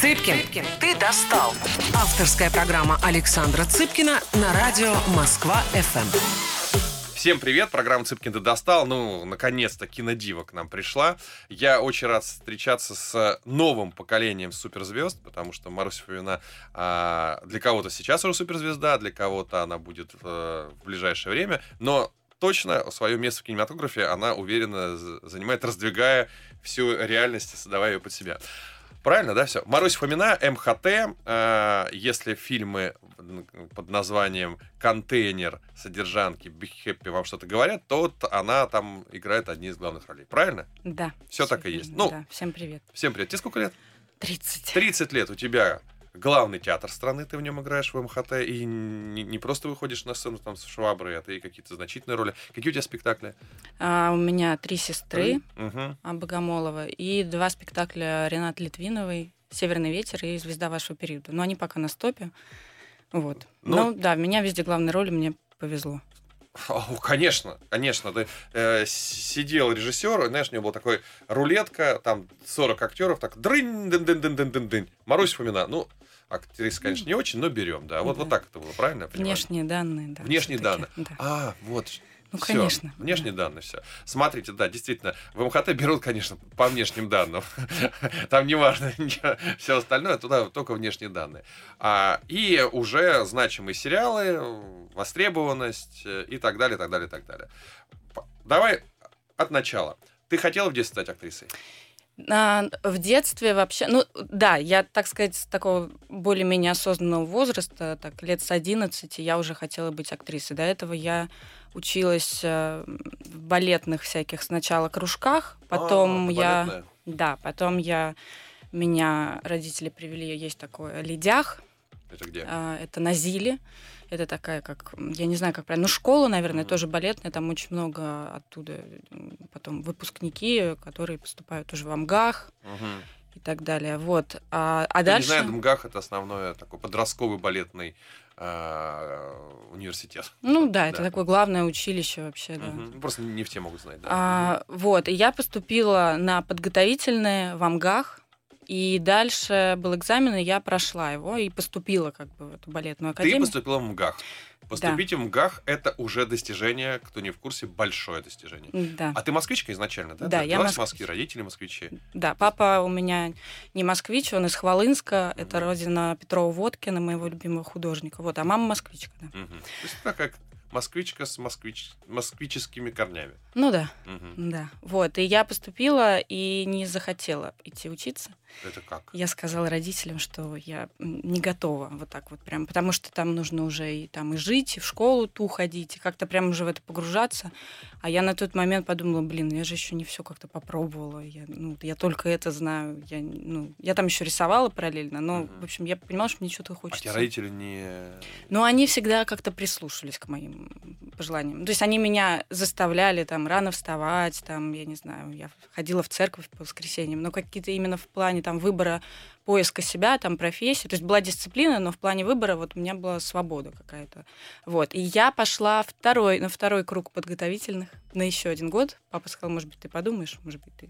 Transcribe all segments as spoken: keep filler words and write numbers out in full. Цыпкин, Цыпкин, ты достал. Авторская программа Александра Цыпкина на радио Москва-ФМ. Всем привет, программа «Цыпкин, ты достал». Ну, наконец-то кинодива к нам пришла. Я очень рад встречаться с новым поколением суперзвезд, потому что Маруся Фомина а, для кого-то сейчас уже суперзвезда, для кого-то она будет а, в ближайшее время, но точно свое место в кинематографе она уверенно занимает, раздвигая всю реальность и создавая ее под себя. Правильно, да, все? Маруся Фомина, эм ха тэ. Э, если фильмы под названием «Контейнер», «Содержанки», «Биг Хэппи» вам что-то говорят, то она там играет одни из главных ролей. Правильно? Да. Все, все так и есть. Ну, да. Всем привет. Всем привет. Тебе сколько лет? тридцать. тридцать лет у тебя... Главный театр страны, ты в нем играешь, в эм ха тэ, и не, не просто выходишь на сцену там с шваброй, а ты какие-то значительные роли. Какие у тебя спектакли? А, у меня три сестры угу. Богомолова и два спектакля Ренаты Литвиновой, «Северный ветер» и «Звезда вашего периода». Но они пока на стопе. Вот. Ну, Но да, у меня везде главная роль, мне повезло. О, конечно, конечно. Ты, э, сидел режиссер, знаешь, у него была такая рулетка, там сорок актеров, так дрынь-дын-дын-дын-дын-дын-дын. Маруся Фомина, ну, актриса, конечно, не очень, но берем, да. Вот, да. Вот так это было, правильно? Внешние данные, да. Внешние данные. Да. А, вот. Ну, всё. Конечно. Внешние да. данные, все. Смотрите, да, действительно, в эм ха тэ берут, конечно, по внешним данным. Там не важно все остальное, туда только внешние данные. А, и уже значимые сериалы, востребованность и так далее, так далее, так далее. Давай от начала. Ты хотела в детстве стать актрисой? А, в детстве вообще... Ну, да, я, так сказать, с такого более-менее осознанного возраста, так лет с одиннадцати, я уже хотела быть актрисой. До этого я... Училась в балетных всяких сначала кружках, потом а, я... Балетная. Да, потом я... Меня родители привели, есть такое «Ледях». Это где? Это на Зиле. Это такая, как... Я не знаю, как правильно. Ну, школа, наверное, mm-hmm. тоже балетная. Там очень много оттуда потом выпускники, которые поступают уже в МГАХ. Mm-hmm. И так далее. Вот. А, а дальше... Я не знаю, МГАХ — это основной такой подростковый балетный э, университет. Ну да, да, это такое главное училище вообще. Да. Угу. Просто не все могут знать. Да. А, вот. И я поступила на подготовительные в МГАХ. И дальше был экзамен, и я прошла его и поступила как бы в эту балетную академию. Ты поступила в МГАХ. Поступить да. в МГАХ — это уже достижение, кто не в курсе, большое достижение. Да. А ты москвичка изначально, да? Да, ты я москвич. Москве, родители москвичи. Да, папа у меня не москвич, он из Хвалынска, mm-hmm. это родина Петрова Водкина, моего любимого художника. Вот, а мама москвичка, да. Mm-hmm. То есть такая москвичка с москвич... москвическими корнями. Ну да, mm-hmm. да. Вот, и я поступила и не захотела идти учиться. Это как? Я сказала родителям, что я не готова вот так вот прям, потому что там нужно уже и там и жить, и в школу ту ходить, и как-то прям уже в это погружаться. А я на тот момент подумала, блин, я же еще не все как-то попробовала. Я, ну, я только это знаю. Я, ну, я там еще рисовала параллельно, но, mm-hmm. в общем, я понимала, что мне что-то хочется. А те родители не... Ну, они всегда как-то прислушивались к моим пожеланиям. То есть они меня заставляли там рано вставать, там, я не знаю, я ходила в церковь по воскресеньям, но какие-то именно в плане там выбора, поиска себя, там, профессии. То есть была дисциплина, но в плане выбора вот у меня была свобода какая-то. Вот. И я пошла второй, на второй круг подготовительных, на еще один год. Папа сказал, может быть, ты подумаешь, может быть, ты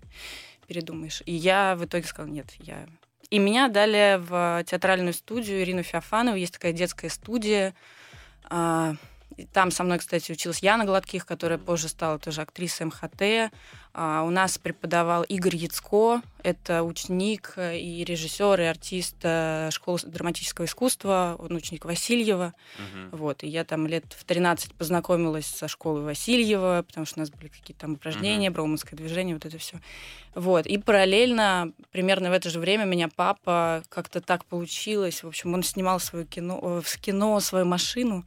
передумаешь. И я в итоге сказала, нет, я... И меня дали в театральную студию Ирину Феофанову. Есть такая детская студия. Там со мной, кстати, училась Яна Гладких, которая позже стала тоже актрисой эм ха тэ. А у нас преподавал Игорь Яцко. Это ученик и режиссер, и артист школы драматического искусства. Он ученик Васильева. Угу. Вот. И я там лет в тринадцать познакомилась со школой Васильева, потому что у нас были какие-то там упражнения, угу. броуманское движение, вот это все. Вот. И параллельно, примерно в это же время, меня папа как-то так получилось. В общем, он снимал свое кино, в кино свою машину.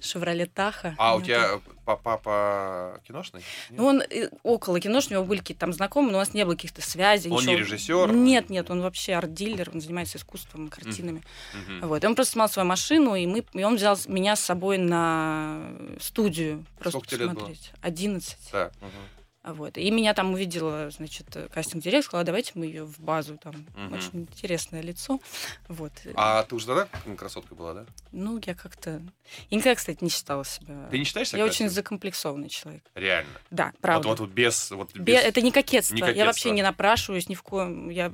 «Шевроле Тахо». А у тебя так... папа киношный? Нет? Ну, он около киношного, у него были какие-то там знакомые, но у нас не было каких-то связей. Он ничего. Не режиссер? Нет, нет, он вообще арт-дилер, он занимается искусством, картинами. Mm-hmm. Вот. И он просто снимал свою машину, и, мы... и он взял меня с собой на студию. Просто сколько тебе лет было? одиннадцать. Так, угу. Вот. И меня там увидела, значит, кастинг-директор, сказала, давайте мы ее в базу, там, угу. очень интересное лицо. Вот. А ты уже тогда красоткой была, да? Ну, я как-то... Я никогда, кстати, не считала себя... Ты не считаешь себя Я красивым? Очень закомплексованный человек. Реально? Да, правда. Вот, вот, вот без, вот без... Это не кокетство. не кокетство. Я вообще не напрашиваюсь ни в коем... Я,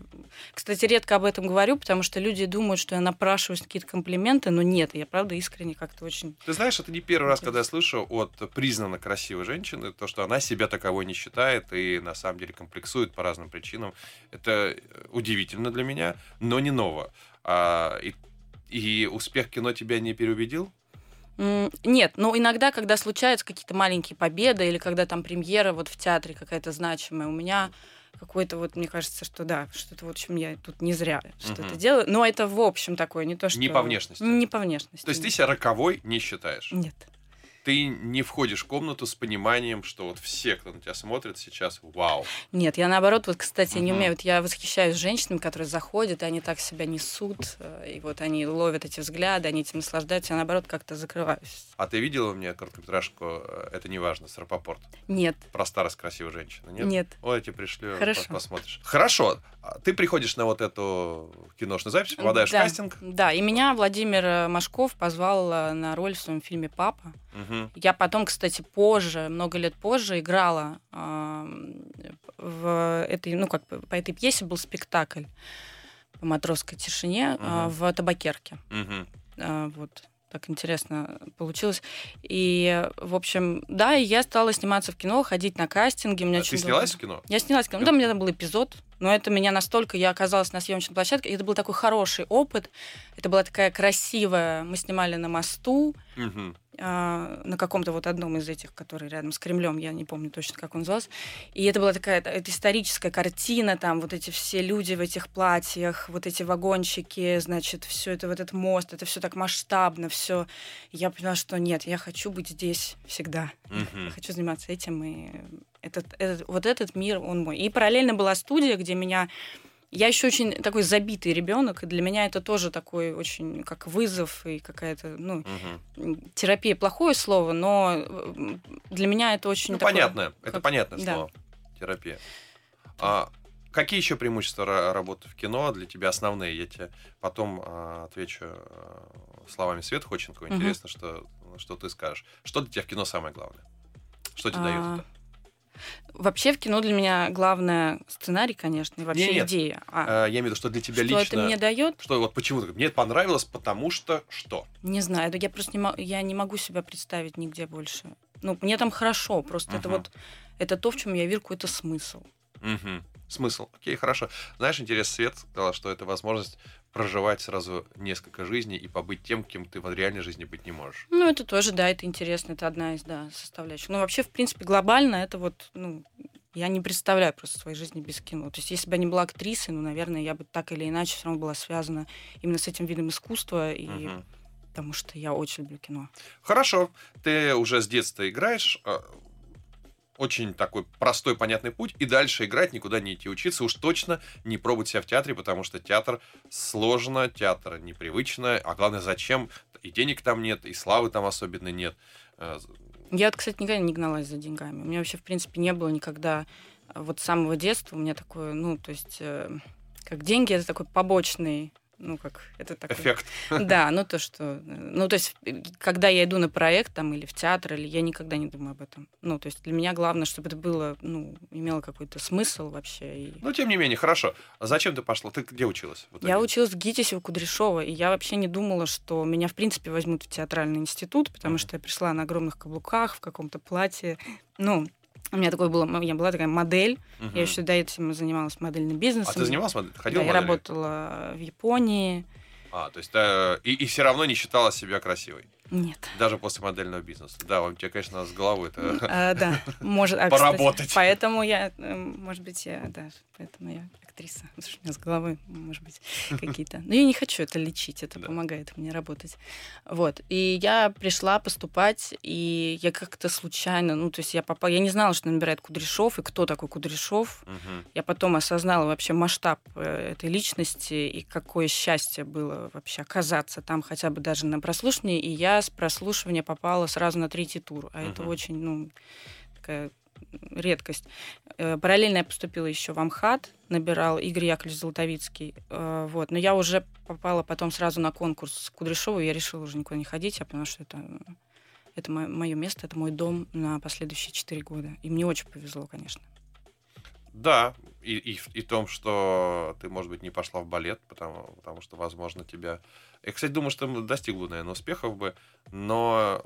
кстати, редко об этом говорю, потому что люди думают, что я напрашиваюсь на какие-то комплименты, но нет, я, правда, искренне как-то очень... Ты знаешь, это не первый раз, когда я слышу от признанно красивой женщины, то, что она себя таковой не считает и на самом деле комплексует по разным причинам. Это удивительно для меня, но не ново. А, и, и успех кино тебя не переубедил? Нет, но иногда, когда случаются какие-то маленькие победы или когда там премьера вот в театре какая-то значимая, у меня какой-то вот, мне кажется, что да, что-то, в общем, я тут не зря что-то угу. делаю. Но это в общем такое, не то, что... Не по внешности? Не по внешности. То есть ты себя роковой не считаешь? Нет. Ты не входишь в комнату с пониманием, что вот все, кто на тебя смотрит сейчас, вау. Нет, я наоборот, вот, кстати, uh-huh. не умею. Вот я восхищаюсь женщинами, которые заходят, и они так себя несут, и вот они ловят эти взгляды, они этим наслаждаются, я наоборот как-то закрываюсь. А ты видела у меня короткометражку «Это не важно» с Рапопорт? Нет. Про старость красивой женщины, нет? Нет. Ой, я тебе пришлю, посмотришь. Хорошо. Ты приходишь на вот эту киношную запись, попадаешь да. в кастинг. Да, и меня Владимир Машков позвал на роль в своем фильме «Папа». Угу. Я потом, кстати, позже, много лет позже играла э, в этой, ну как по этой пьесе был спектакль по «Матросской тишине» угу. э, в Табакерке. Угу. Э, вот так интересно получилось. И в общем, да, и я стала сниматься в кино, ходить на кастинги. Меня а ты снялась было... в кино? Я снялась в кино. Ну, да, у меня там был эпизод. Но это меня настолько... Я оказалась на съемочной площадке. И это был такой хороший опыт. Это была такая красивая... Мы снимали на мосту. Угу. Э, на каком-то вот одном из этих, который рядом с Кремлем. Я не помню точно, как он назывался. И это была такая это историческая картина. Там вот эти все люди в этих платьях, вот эти вагончики, значит, все это, вот этот мост. Это все так масштабно, все. Я поняла, что нет, я хочу быть здесь всегда. Угу. Я хочу заниматься этим и... Этот, этот, вот этот мир, он мой. И параллельно была студия, где меня... Я еще очень такой забитый ребенок, и для меня это тоже такой очень как вызов и какая-то, ну, угу. терапия — плохое слово, но для меня это очень... Ну, такое, понятно, как... это понятное да. слово, терапия. А какие еще преимущества работы в кино для тебя основные? Я тебе потом а, отвечу словами Светы Ходченковой. Угу. Интересно, что, что ты скажешь. Что для тебя в кино самое главное? Что тебе а... дает это? Вообще в кино для меня главное сценарий, конечно, и вообще нет, нет. идея. А, я имею в виду, что для тебя что лично... Что это мне дает? Что вот почему-то мне это понравилось, потому что что? Не знаю, я просто не, я не могу себя представить нигде больше. Ну, мне там хорошо, просто uh-huh. это вот... Это то, в чем я верю, какой-то смысл. Uh-huh. Смысл. Окей, хорошо. Знаешь, интересно, Свет сказала, что это возможность проживать сразу несколько жизней и побыть тем, кем ты в реальной жизни быть не можешь. Ну, это тоже, да, это интересно, это одна из, да, составляющих. Ну, вообще, в принципе, глобально это вот, ну, я не представляю просто своей жизни без кино. То есть, если бы я не была актрисой, ну, наверное, я бы так или иначе все равно была связана именно с этим видом искусства, и угу. потому что я очень люблю кино. Хорошо. Ты уже с детства играешь... Очень такой простой, понятный путь. И дальше играть, никуда не идти учиться. Уж точно не пробовать себя в театре, потому что театр сложно, театр непривычно. А главное, зачем? И денег там нет, и славы там особенно нет. Я, кстати, никогда не гналась за деньгами. У меня вообще, в принципе, не было никогда... Вот с самого детства у меня такое... Ну, то есть, как деньги, это такой побочный... Ну, как это такой... Эффект. Да, ну то, что... Ну, то есть, когда я иду на проект там, или в театр, или я никогда не думаю об этом. Ну, то есть, для меня главное, чтобы это было, ну, имело какой-то смысл вообще. И... Ну, тем не менее, хорошо. А зачем ты пошла? Ты где училась? Я училась в ГИТИСе у Кудряшова, и я вообще не думала, что меня, в принципе, возьмут в театральный институт, потому mm-hmm. что я пришла на огромных каблуках, в каком-то платье. Ну, у меня такой было, у меня была такая модель. Uh-huh. Я еще до этого занималась модельным бизнесом. А ты занималась моделью? Ходила да, я работала в Японии. А, то есть да, и, и все равно не считала себя красивой? Нет. Даже после модельного бизнеса? Да, вам тебе, конечно, с головой-то а, да. Может, а, поработать. Кстати, поэтому я, может быть, я, да, поэтому я актриса. Слушай, у меня с головой, может быть, какие-то... Но я не хочу это лечить, это да. помогает мне работать. Вот, и я пришла поступать, и я как-то случайно, ну, то есть я попала... Я не знала, что набирает Кудряшов, и кто такой Кудряшов. Угу. Я потом осознала вообще масштаб этой личности, и какое счастье было вообще оказаться там хотя бы даже на прослушивании, и я с прослушивания попала сразу на третий тур. А uh-huh. это очень, ну, такая редкость. Параллельно я поступила еще в АМХАТ, набирал Игорь Яковлевич Золотовицкий. Вот. Но я уже попала потом сразу на конкурс Кудряшова, я решила уже никуда не ходить, я поняла, что это, это мое место, это мой дом на последующие четыре года. И мне очень повезло, конечно. Да, и, и, и в том, что ты, может быть, не пошла в балет, потому, потому что, возможно, тебя... Я, кстати, думаю, что достигла, наверное, успехов бы, но...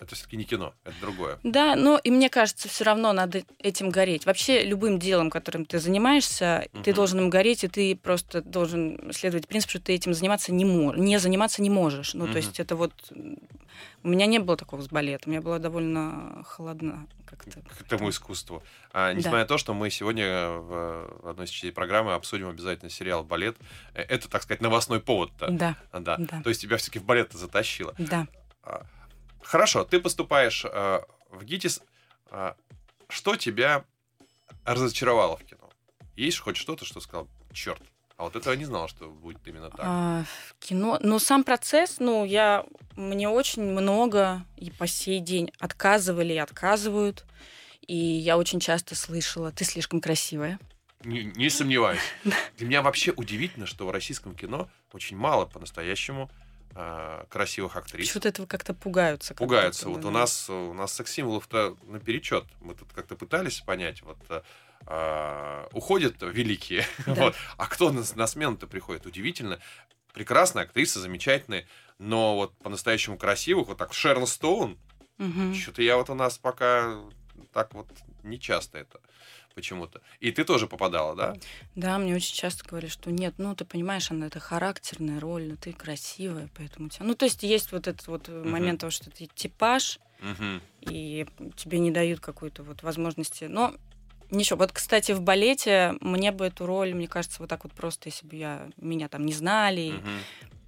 Это все-таки не кино, это другое. Да, но и мне кажется, все равно надо этим гореть. Вообще любым делом, которым ты занимаешься, uh-huh. ты должен им гореть, и ты просто должен следовать принципу, что ты этим заниматься не можешь, не заниматься не можешь. Ну, uh-huh. то есть это вот... У меня не было такого с балетом, я была довольно холодна как-то. К этому искусству. А, несмотря да. на то, что мы сегодня в одной из частей программы обсудим обязательно сериал «Балет». Это, так сказать, новостной повод-то. Да. да. да. То есть тебя все-таки в балет-то затащило. Да. Хорошо, ты поступаешь э, в ГИТИС. Э, что тебя разочаровало в кино? Есть хоть что-то, что сказал, черт, а вот этого я не знала, что будет именно так. А, кино, ну сам процесс, ну я, мне очень много и по сей день отказывали и отказывают, и я очень часто слышала, ты слишком красивая. Не, не сомневаюсь. Для меня вообще удивительно, что в российском кино очень мало по-настоящему красивых актрис. Что-то этого как-то пугаются. Пугаются. Вот да, у нас у нас секс-символов-то наперечет. Мы тут как-то пытались понять, вот э, уходят великие. Да. Вот. А кто на, на смену-то приходит? Удивительно. Прекрасные актрисы, замечательные, но вот по-настоящему красивых, вот так Шерон Стоун, угу. что-то я вот у нас пока так вот не часто это почему-то. И ты тоже попадала, да? Да, мне очень часто говорят, что нет, ну ты понимаешь, она это характерная роль, но ты красивая, поэтому тебя... Ну, то есть есть вот этот вот uh-huh. момент того, что ты типаж, uh-huh. и тебе не дают какой-то вот возможности. Но ничего. Вот, кстати, в балете мне бы эту роль, мне кажется, вот так вот просто, если бы я, меня там не знали, uh-huh.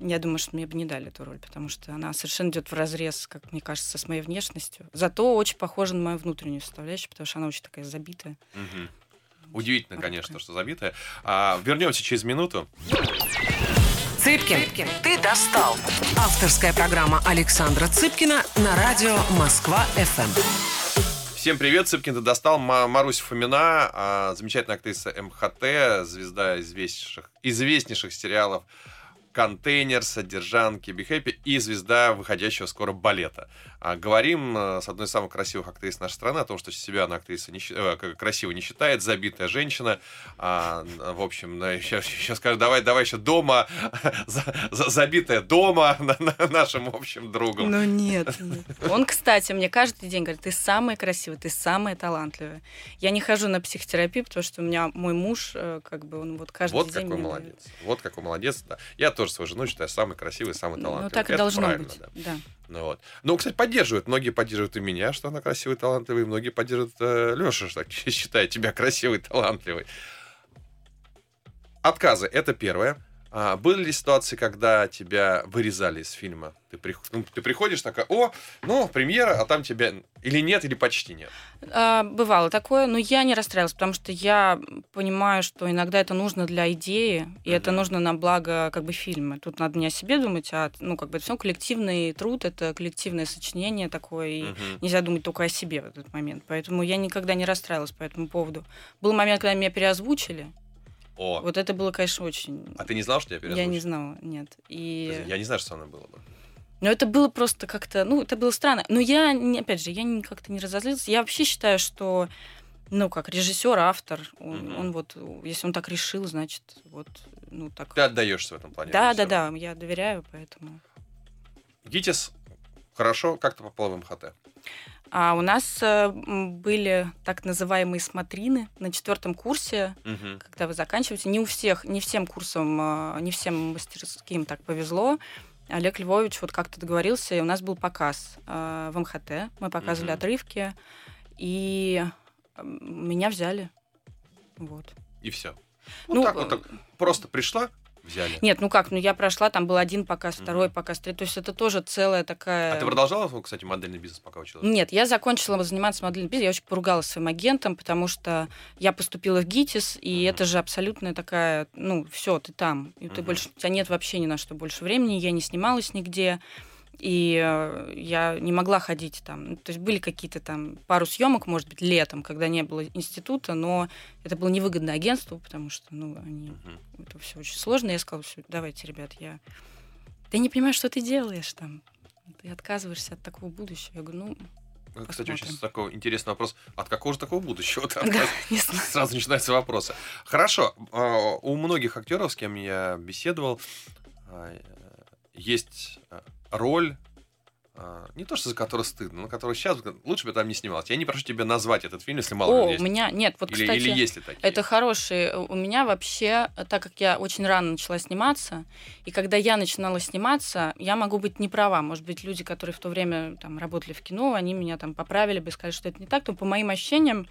я думаю, что мне бы не дали эту роль, потому что она совершенно идет вразрез, как мне кажется, с моей внешностью. Зато очень похожа на мою внутреннюю составляющую, потому что она очень такая забитая. Угу. Удивительно, Марка. Конечно, что забитая. А, вернемся через минуту. Цыпкин, Цыпкин, ты достал. Авторская программа Александра Цыпкина на радио Москва-ФМ. Всем привет, Цыпкин, ты достал. Маруся Фомина, замечательная актриса МХТ, звезда известнейших, известнейших сериалов «Контейнер», «Содержанки», «Be Happy» и звезда выходящего скоро балета. А, говорим а, с одной из самых красивых актрис нашей страны о том, что себя она актриса не, э, красиво не считает, забитая женщина. А, в общем, сейчас, сейчас скажу, давай, давай еще дома, за, за, забитая дома на, на, нашим общим другом. Ну нет, нет. Он, кстати, мне каждый день говорит, ты самая красивая, ты самая талантливая. Я не хожу на психотерапию, потому что у меня мой муж, как бы, он вот каждый вот день... Вот какой молодец, говорит. Вот какой молодец, да. Я тоже свою жену считаю самый красивый, самый талантливый. Ну, так и это должно быть, да. да. Ну, вот. ну, кстати, поддерживают. Многие поддерживают и меня, что она красивая и талантливая, и многие поддерживают э, Лёшу, что считает тебя красивой и талантливой. Отказы — это первое. А, были ли ситуации, когда тебя вырезали из фильма? Ты, прих... ну, ты приходишь, такая, о, ну, премьера, а там тебя или нет, или почти нет. А, бывало такое, но я не расстраивалась, потому что я понимаю, что иногда это нужно для идеи, и mm-hmm. это нужно на благо как бы фильма. Тут надо не о себе думать, а ну, как бы это все коллективный труд, это коллективное сочинение такое, и mm-hmm. нельзя думать только о себе в этот момент. Поэтому я никогда не расстраивалась по этому поводу. Был момент, когда меня переозвучили. О. Вот это было, конечно, очень... А ты не знал, что тебя переозвучили? Я не знала, нет. И... Я не знаю, что со мной было бы. Но это было просто как-то... Ну, это было странно. Но я, опять же, я как-то не разозлилась. Я вообще считаю, что, ну, как режиссер, автор, он, mm-hmm. он вот... Если он так решил, значит, вот... ну так. Ты отдаешься в этом плане. Да, да, да, я доверяю, поэтому... ГИТИС, хорошо. Как ты попала в МХТ? А у нас были так называемые смотрины на четвертом курсе, угу. когда вы заканчиваете. Не у всех, не всем курсам, не всем мастерским так повезло. Олег Львович вот как-то договорился, и у нас был показ в МХТ. Мы показывали угу. отрывки, и меня взяли. Вот. И все. Ну, ну так вот так. Просто пришла. Взяли. Нет, ну как, ну я прошла, там был один показ, второй mm-hmm. показ, третий, то есть это тоже целая такая... А ты продолжала, кстати, модельный бизнес пока училась? Нет, я закончила заниматься модельным бизнесом, я очень поругалась с своим агентом, потому что я поступила в ГИТИС, и mm-hmm. это же абсолютно такая, ну все, ты там, и mm-hmm. ты больше, у тебя нет вообще ни на что больше времени, я не снималась нигде, И я не могла ходить там. То есть были какие-то там пару съемок, может быть, летом, когда не было института, но это было невыгодно агентству, потому что, ну, они... Uh-huh. Это все очень сложно. Я сказала, все, давайте, ребят, я... Ты не понимаешь, что ты делаешь там. Ты отказываешься от такого будущего. Я говорю, ну... Это, кстати, очень такой интересный вопрос. От какого же такого будущего? Да, сразу начинаются вопросы. Хорошо. У многих актеров, с кем я беседовал, есть роль, не то что за которую стыдно, но которую сейчас лучше бы там не снималась. Я не прошу тебя назвать этот фильм, если мало людей есть. О, у меня нет. Вот, или, кстати, или есть ли такие? Это хорошие. У меня вообще, так как я очень рано начала сниматься, и когда я начинала сниматься, я могу быть не права. Может быть, люди, которые в то время там работали в кино, они меня там поправили бы, сказали, что это не так. Но по моим ощущениям,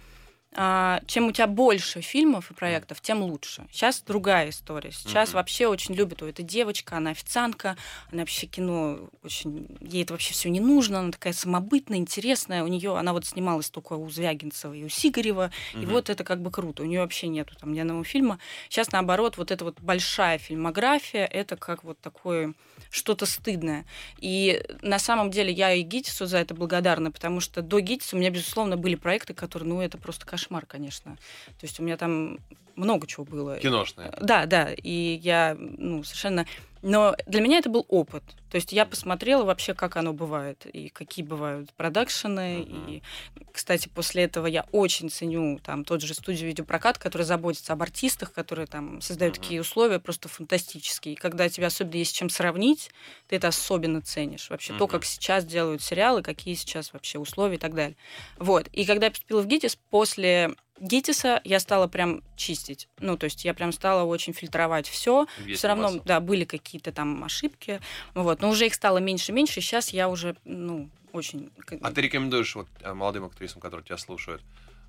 чем у тебя больше фильмов и проектов, тем лучше. Сейчас другая история. Сейчас mm-hmm. вообще очень любят. О, эта девочка, она официантка, она вообще кино очень... Ей это вообще все не нужно. Она такая самобытная, интересная. У нее она вот снималась только у Звягинцева и у Сигарева. Mm-hmm. И вот это как бы круто. У нее вообще нету там ни одного фильма. Сейчас, наоборот, вот эта вот большая фильмография, это как вот такое что-то стыдное. И на самом деле я и Гитису за это благодарна, потому что до Гитиса у меня, безусловно, были проекты, которые, ну, это просто кошмар. Кошмар, конечно. То есть у меня там много чего было. Киношное. Да, да. И я, ну, совершенно... Но для меня это был опыт. То есть я посмотрела вообще, как оно бывает, и какие бывают продакшены. Uh-huh. И, кстати, после этого я очень ценю там тот же студию видеопрокат, который заботится об артистах, которые там создают uh-huh. такие условия просто фантастические. И когда тебя особенно есть с чем сравнить, ты это особенно ценишь. Вообще uh-huh. то, как сейчас делают сериалы, какие сейчас вообще условия и так далее. Вот. И когда я поступила в ГИТИС, после... ГИТИСа я стала прям чистить. Ну, то есть я прям стала очень фильтровать все. Все равно, да, были какие-то там ошибки. Вот. Но уже их стало меньше и меньше. И сейчас я уже, ну, очень... А ты рекомендуешь вот молодым актрисам, которые тебя слушают,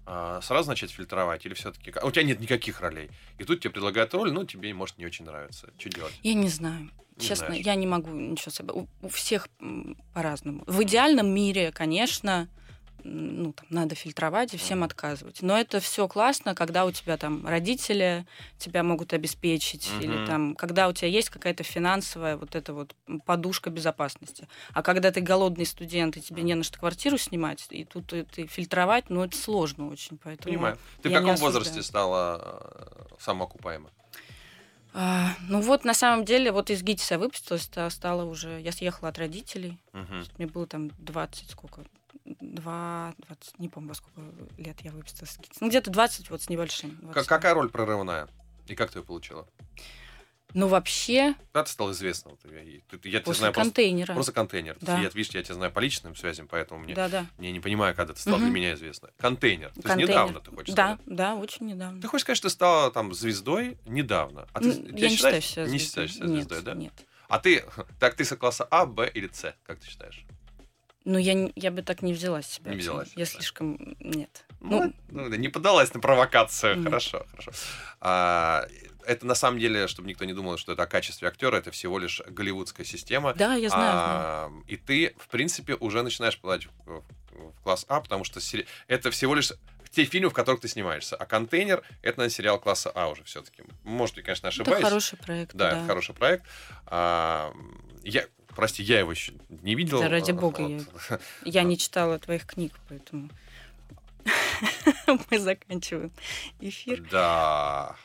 сразу начать фильтровать? Или все-таки... У тебя нет никаких ролей. И тут тебе предлагают роль, ну, тебе, может, не очень нравится. Что делать? Я не знаю. Честно, не я не могу ничего себе... У всех по-разному. В идеальном мире, конечно... ну, там, надо фильтровать и всем отказывать. Но это все классно, когда у тебя там родители тебя могут обеспечить, mm-hmm. или там, когда у тебя есть какая-то финансовая вот эта вот подушка безопасности. А когда ты голодный студент, и тебе mm-hmm. не на что квартиру снимать, и тут ты фильтровать, ну, это сложно очень, поэтому... Понимаю. Ты в каком возрасте стала самоокупаема? А, ну вот, на самом деле, вот из ГИТИСа я выпустилась, стала уже... Я съехала от родителей, mm-hmm. мне было там двадцать, сколько... Два, двадцать, не помню, во сколько лет я выпустилась. Ну, где-то двадцать, вот с небольшим. двадцать. Какая роль прорывная? И как ты ее получила? Ну, вообще... Да, ты стала известна. Ты, ты, я после тебя знаю, контейнера. Просто, просто контейнер. Да. Я, видишь, я тебя знаю по личным связям, поэтому мне, да, да. я не понимаю, когда ты стала угу. для меня известна. Контейнер. контейнер. То есть недавно ты хочешь да, сказать. Да, да, очень недавно. Ты хочешь сказать, что ты стала там звездой недавно? А ты, ну, я не считаю себя звездой. Не считаешь себя звездой, нет, да? Нет. А ты актриса класса А, Б или С, как ты считаешь? Ну, я, я бы так не взяла себя. Не взялась. Я слишком... Нет. Ну, ну, не поддалась на провокацию. Нет. Хорошо, хорошо. А, это на самом деле, чтобы никто не думал, что это о качестве актера, это всего лишь голливудская система. Да, я знаю. А, и ты, в принципе, уже начинаешь подать в, в класс А, потому что сери... это всего лишь те фильмы, в которых ты снимаешься. А «Контейнер» — это, наверное, сериал класса А уже все-таки. Может, я, конечно, ошибаюсь. Это хороший проект. Да, да. это хороший проект. А, я... Прости, я его еще не видел. Да, ради бога, вот. я, я не читала твоих книг, поэтому мы заканчиваем эфир. Да.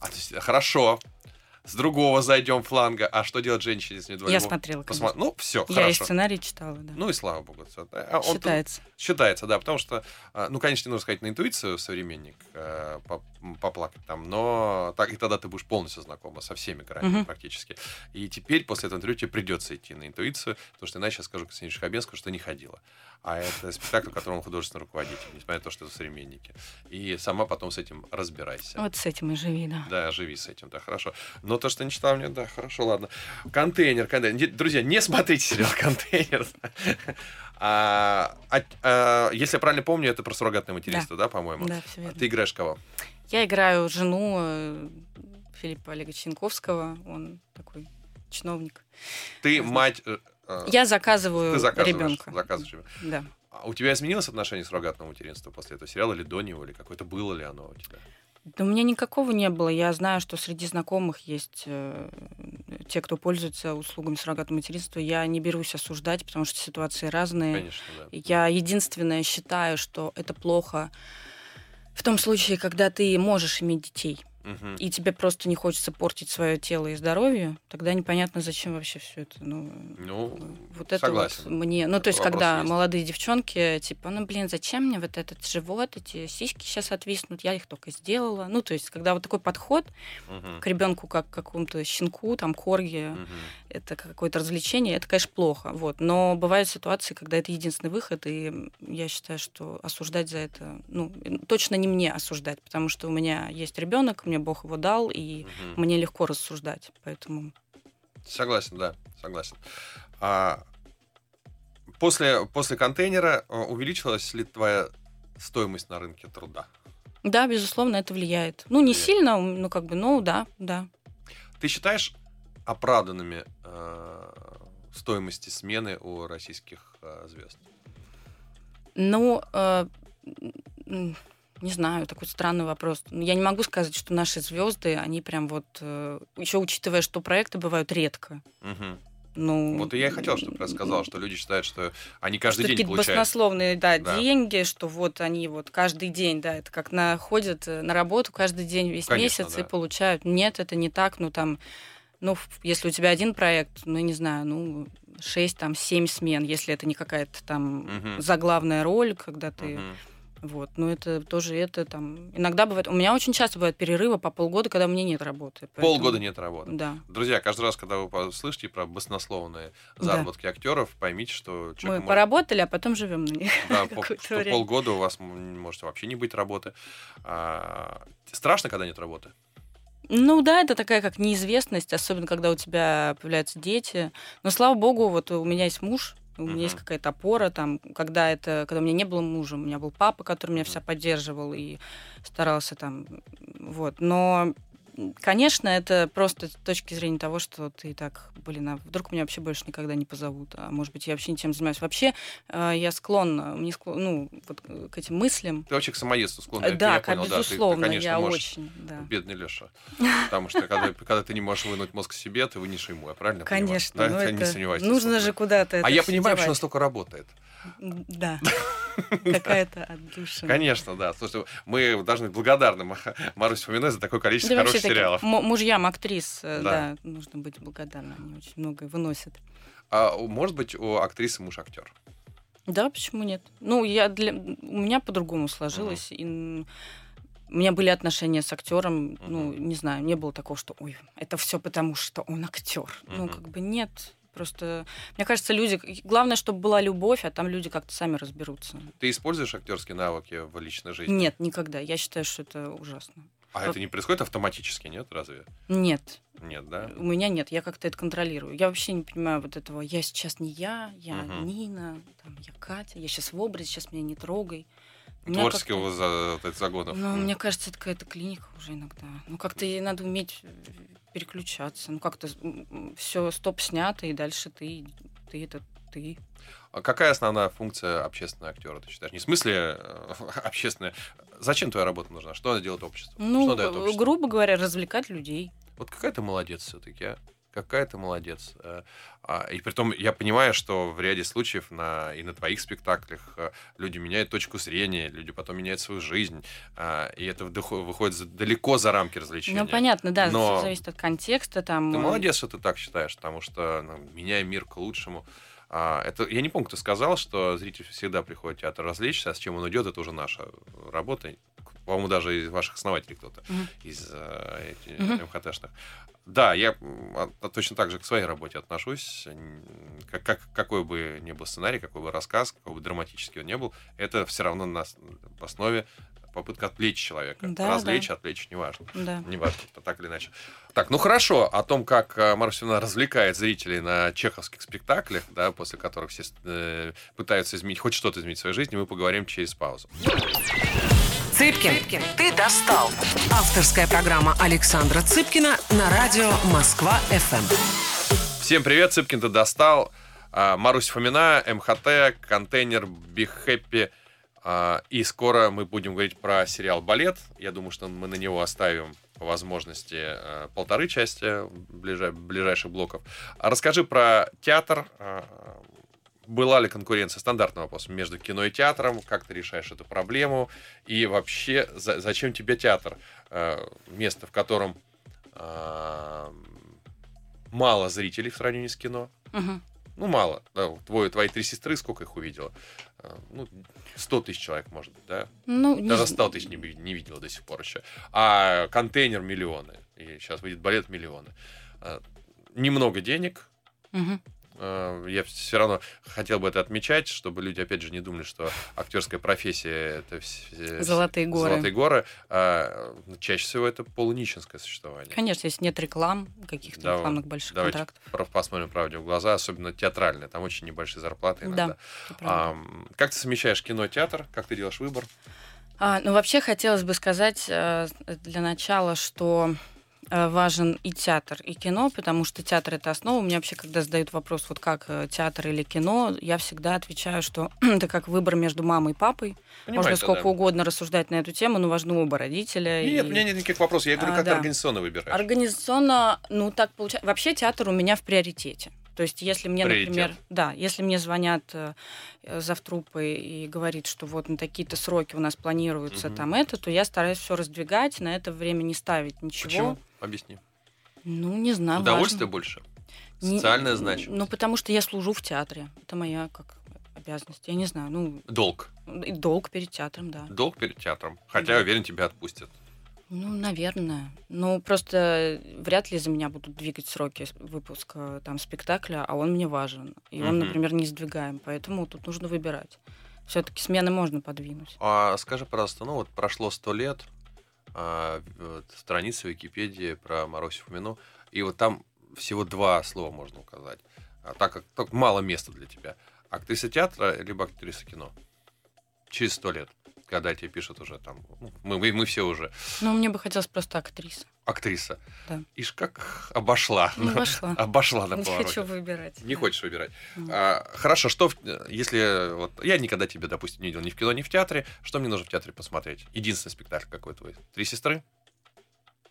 А, то есть, хорошо. С другого зайдем фланга. А что делать женщине с недвоего? Я смотрела. Посма... Ну, все, хорошо. Я и сценарий читала, да. Ну и слава богу. Считается. Считается, да, потому что, ну, конечно, нужно сказать на интуицию современник, поплакать там, но так и тогда ты будешь полностью знакома со всеми гранями угу. практически. И теперь после этого интервью тебе придется идти на интуицию, потому что иначе я скажу Ксении Шахобенскому, что не ходила. А это спектакль, в котором он художественный руководитель, несмотря на то, что это современники. И сама потом с этим разбирайся. Вот с этим и живи, да. Да, живи с этим, да, хорошо. Но то, что не читал мне, да, хорошо, ладно. Контейнер, контейнер. Друзья, не смотрите сериал «Контейнер». А, а, а, если я правильно помню, это про суррогатное материнство, да, да по-моему? Да, все верно. Ты играешь кого? Я играю жену Филиппа Олега Чайковского. Он такой чиновник. Ты я мать... Я заказываю ребенка. Да. А у тебя изменилось отношение к суррогатному материнству после этого сериала? Или до него? Или какое-то было ли оно у тебя? Да у меня никакого не было. Я знаю, что среди знакомых есть те, кто пользуется услугами суррогатного материнства, я не берусь осуждать, потому что ситуации разные. Конечно, да. Я единственное считаю, что это плохо в том случае, когда ты можешь иметь детей, угу. и тебе просто не хочется портить свое тело и здоровье, тогда непонятно, зачем вообще все это. Ну, ну вот согласен. Это вот мне. Ну, то есть, вопрос когда есть. Молодые девчонки, типа, ну, блин, зачем мне вот этот живот, эти сиськи сейчас отвиснут, я их только сделала. Ну, то есть, когда вот такой подход угу. к ребенку, как к какому-то щенку, там, корге, угу. это какое-то развлечение, это, конечно, плохо. Вот. Но бывают ситуации, когда это единственный выход, и я считаю, что осуждать за это, ну, точно не мне осуждать, потому что у меня есть ребенок, мне Бог его дал, и угу. мне легко рассуждать, поэтому... Согласен, да, согласен. А после, после контейнера увеличилась ли твоя стоимость на рынке труда? Да, безусловно, это влияет. Ну, не влияет. Сильно, ну, как бы, ну, да, да. Ты считаешь оправданными э, стоимости смены у российских э, звезд? Ну... Э, Не знаю, такой странный вопрос. Я не могу сказать, что наши звезды, они прям вот... Еще учитывая, что проекты бывают редко. Угу. Ну, вот и я и хотел, чтобы ты рассказал, что люди считают, что они каждый что день получают... Что какие-то баснословные да, да. деньги, что вот они вот каждый день, да, это как находят на работу каждый день, весь Конечно, месяц да. и получают. Нет, это не так, ну там... Ну, если у тебя один проект, ну, я не знаю, ну, шесть-семь смен, если это не какая-то там угу. заглавная роль, когда ты... Угу. Вот, но это тоже это там... Иногда бывает... У меня очень часто бывают перерывы по полгода, когда у меня нет работы. Поэтому... Полгода нет работы. Да. Друзья, каждый раз, когда вы слышите про баснословные заработки да. актеров, поймите, что... Мы может... поработали, а потом живем на них. Да, по, полгода у вас может вообще не быть работы. А... Страшно, когда нет работы? Ну да, это такая как неизвестность, особенно когда у тебя появляются дети. Но, слава богу, вот у меня есть муж, у меня uh-huh. есть какая-то опора, там, когда, это, когда у меня не было мужа, у меня был папа, который меня uh-huh. вся поддерживал и старался там, вот. Но, конечно, это просто с точки зрения того, что ты так, блин, а вдруг меня вообще больше никогда не позовут, а может быть, я вообще ничем занимаюсь. Вообще, я склонна, мне склон, ну, вот к этим мыслям. Ты вообще к самоедству склонна, да, я понял, да, ты, ты, конечно, я можешь, очень, да. бедный Леша, потому что когда ты не можешь вынуть мозг себе, ты вынешь ему, я правильно понимаю? Конечно, но это нужно же куда-то это все девать. А я понимаю, что настолько работает. Да, какая-то отдушина. Конечно, да. Слушайте, мы должны быть благодарны Марусе Фоминой за такое количество хороших сериалов. Мужьям актрис, да, нужно быть благодарны, они очень многое выносят. А может быть, у актрисы муж актер? Да, почему нет? Ну, я для... у меня по-другому сложилось. Uh-huh. И... У меня были отношения с актером. Uh-huh. Ну, не знаю, не было такого, что ой, это все потому, что он актер. Uh-huh. Ну, как бы нет. Просто, мне кажется, люди... Главное, чтобы была любовь, а там люди как-то сами разберутся. Ты используешь актерские навыки в личной жизни? Нет, никогда. Я считаю, что это ужасно. А вот. Это не происходит автоматически, нет, разве? Нет. Нет, да? У меня нет, я как-то это контролирую. Я вообще не понимаю вот этого, я сейчас не я, я uh-huh. Нина, там, я Катя, я сейчас в образе, сейчас меня не трогай. Творческого за... загонов. Ну, mm. мне кажется, это какая-то клиника уже иногда. Ну, как-то ей надо уметь переключаться. Ну, как-то все стоп снято, и дальше ты, ты это ты. А какая основная функция общественного актера, ты считаешь? Не в смысле общественная. Зачем твоя работа нужна? Что она делает обществу? Ну, что дает обществу? Грубо говоря, развлекать людей. Вот какая ты молодец все-таки, а? Какая ты молодец. И притом я понимаю, что в ряде случаев на, и на твоих спектаклях люди меняют точку зрения, люди потом меняют свою жизнь, и это выходит далеко за рамки развлечения. Ну, понятно, да, но это зависит от контекста. Там... Ты молодец, что ты так считаешь, потому что ну, меняй мир к лучшему. Это, я не помню, кто сказал, что зритель всегда приходит в театр развлечься, а с чем он идет, это уже наша работа. По-моему, даже из ваших основателей кто-то, mm-hmm. из э, mm-hmm. эм ха тэшных. Да, я точно так же к своей работе отношусь. Как, как, какой бы ни был сценарий, какой бы рассказ, какой бы драматический он ни был, это все равно на основе попытка отвлечь человека. Да, развлечь, да. Отвлечь, неважно. Да. Неважно, так или иначе. Так, ну хорошо, о том, как Маруся Фомина развлекает зрителей на чеховских спектаклях, да, после которых все э, пытаются изменить, хоть что-то изменить в своей жизни, мы поговорим через паузу. Цыпкин, Цыпкин, ты достал. Авторская программа Александра Цыпкина на радио Москва-ФМ. Всем привет, Цыпкин, ты достал. Маруся Фомина, эм ха тэ, контейнер, Be Happy. И скоро мы будем говорить про сериал «Балет». Я думаю, что мы на него оставим по возможности полторы части ближайших блоков. Расскажи про театр. Была ли конкуренция? Стандартный вопрос. Между кино и театром. Как ты решаешь эту проблему? И вообще, зачем тебе театр? Место, в котором мало зрителей в сравнении с кино. Угу. Ну, мало. Твои, твои три сестры, сколько их увидела? Ну, сто тысяч человек, может быть, да? Ну, даже сто тысяч не, не видела до сих пор еще. А контейнер миллионы. И сейчас выйдет балет миллионы. Немного денег. Угу. Я все равно хотел бы это отмечать, чтобы люди, опять же, не думали, что актерская профессия — это все... золотые горы. Золотые горы. А чаще всего это полунищенское существование. Конечно, если нет реклам, каких-то да, рекламных больших давайте контрактов. Давайте посмотрим правде в глаза, особенно театральные. Там очень небольшие зарплаты иногда. Да, а, как ты совмещаешь кино и театр? Как ты делаешь выбор? А, ну, вообще, хотелось бы сказать для начала, что... важен и театр, и кино, потому что театр — это основа. У меня вообще, когда задают вопрос, вот как театр или кино, я всегда отвечаю, что это как выбор между мамой и папой. Понимаете, можно сколько да. угодно рассуждать на эту тему, но важны оба родителя. Нет, и... у меня нет никаких вопросов. Я говорю, а, как да. ты организационно выбираешь. Организационно, ну так получается. Вообще театр у меня в приоритете. То есть, если мне, Приоритет. например, да, если мне звонят э, завтрупы и говорит, что вот на такие-то сроки у нас планируется угу. там это, то я стараюсь все раздвигать, на это время не ставить ничего. Почему? Объясни. Ну, не знаю. Удовольствие важно. больше? Социальная не, значимость? Ну, потому что я служу в театре. Это моя как обязанность. Я не знаю. Ну, долг? Долг перед театром, да. Долг перед театром. Хотя, да. уверен, тебя отпустят. Ну, наверное. Ну, просто вряд ли за меня будут двигать сроки выпуска там спектакля, а он мне важен. И он, mm-hmm. например, не сдвигаем. Поэтому тут нужно выбирать. Все-таки смены можно подвинуть. А скажи, пожалуйста, ну вот прошло сто лет, а, вот, страница Википедии про Марусю Фомину, и вот там всего два слова можно указать, а, так как так мало места для тебя. Актриса театра либо актриса кино? Через сто лет. Когда тебе пишут уже там... Мы, мы, мы все уже... Ну, мне бы хотелось просто актриса. Актриса. Да. Ишь, как обошла. Ну, обошла. Обошла на повороте. Не хочу выбирать. Не да. хочешь выбирать. Mm. А, хорошо, что... В, если... Вот, я никогда тебя, допустим, не видел ни в кино, ни в театре. Что мне нужно в театре посмотреть? Единственный спектакль какой твой? Три сестры?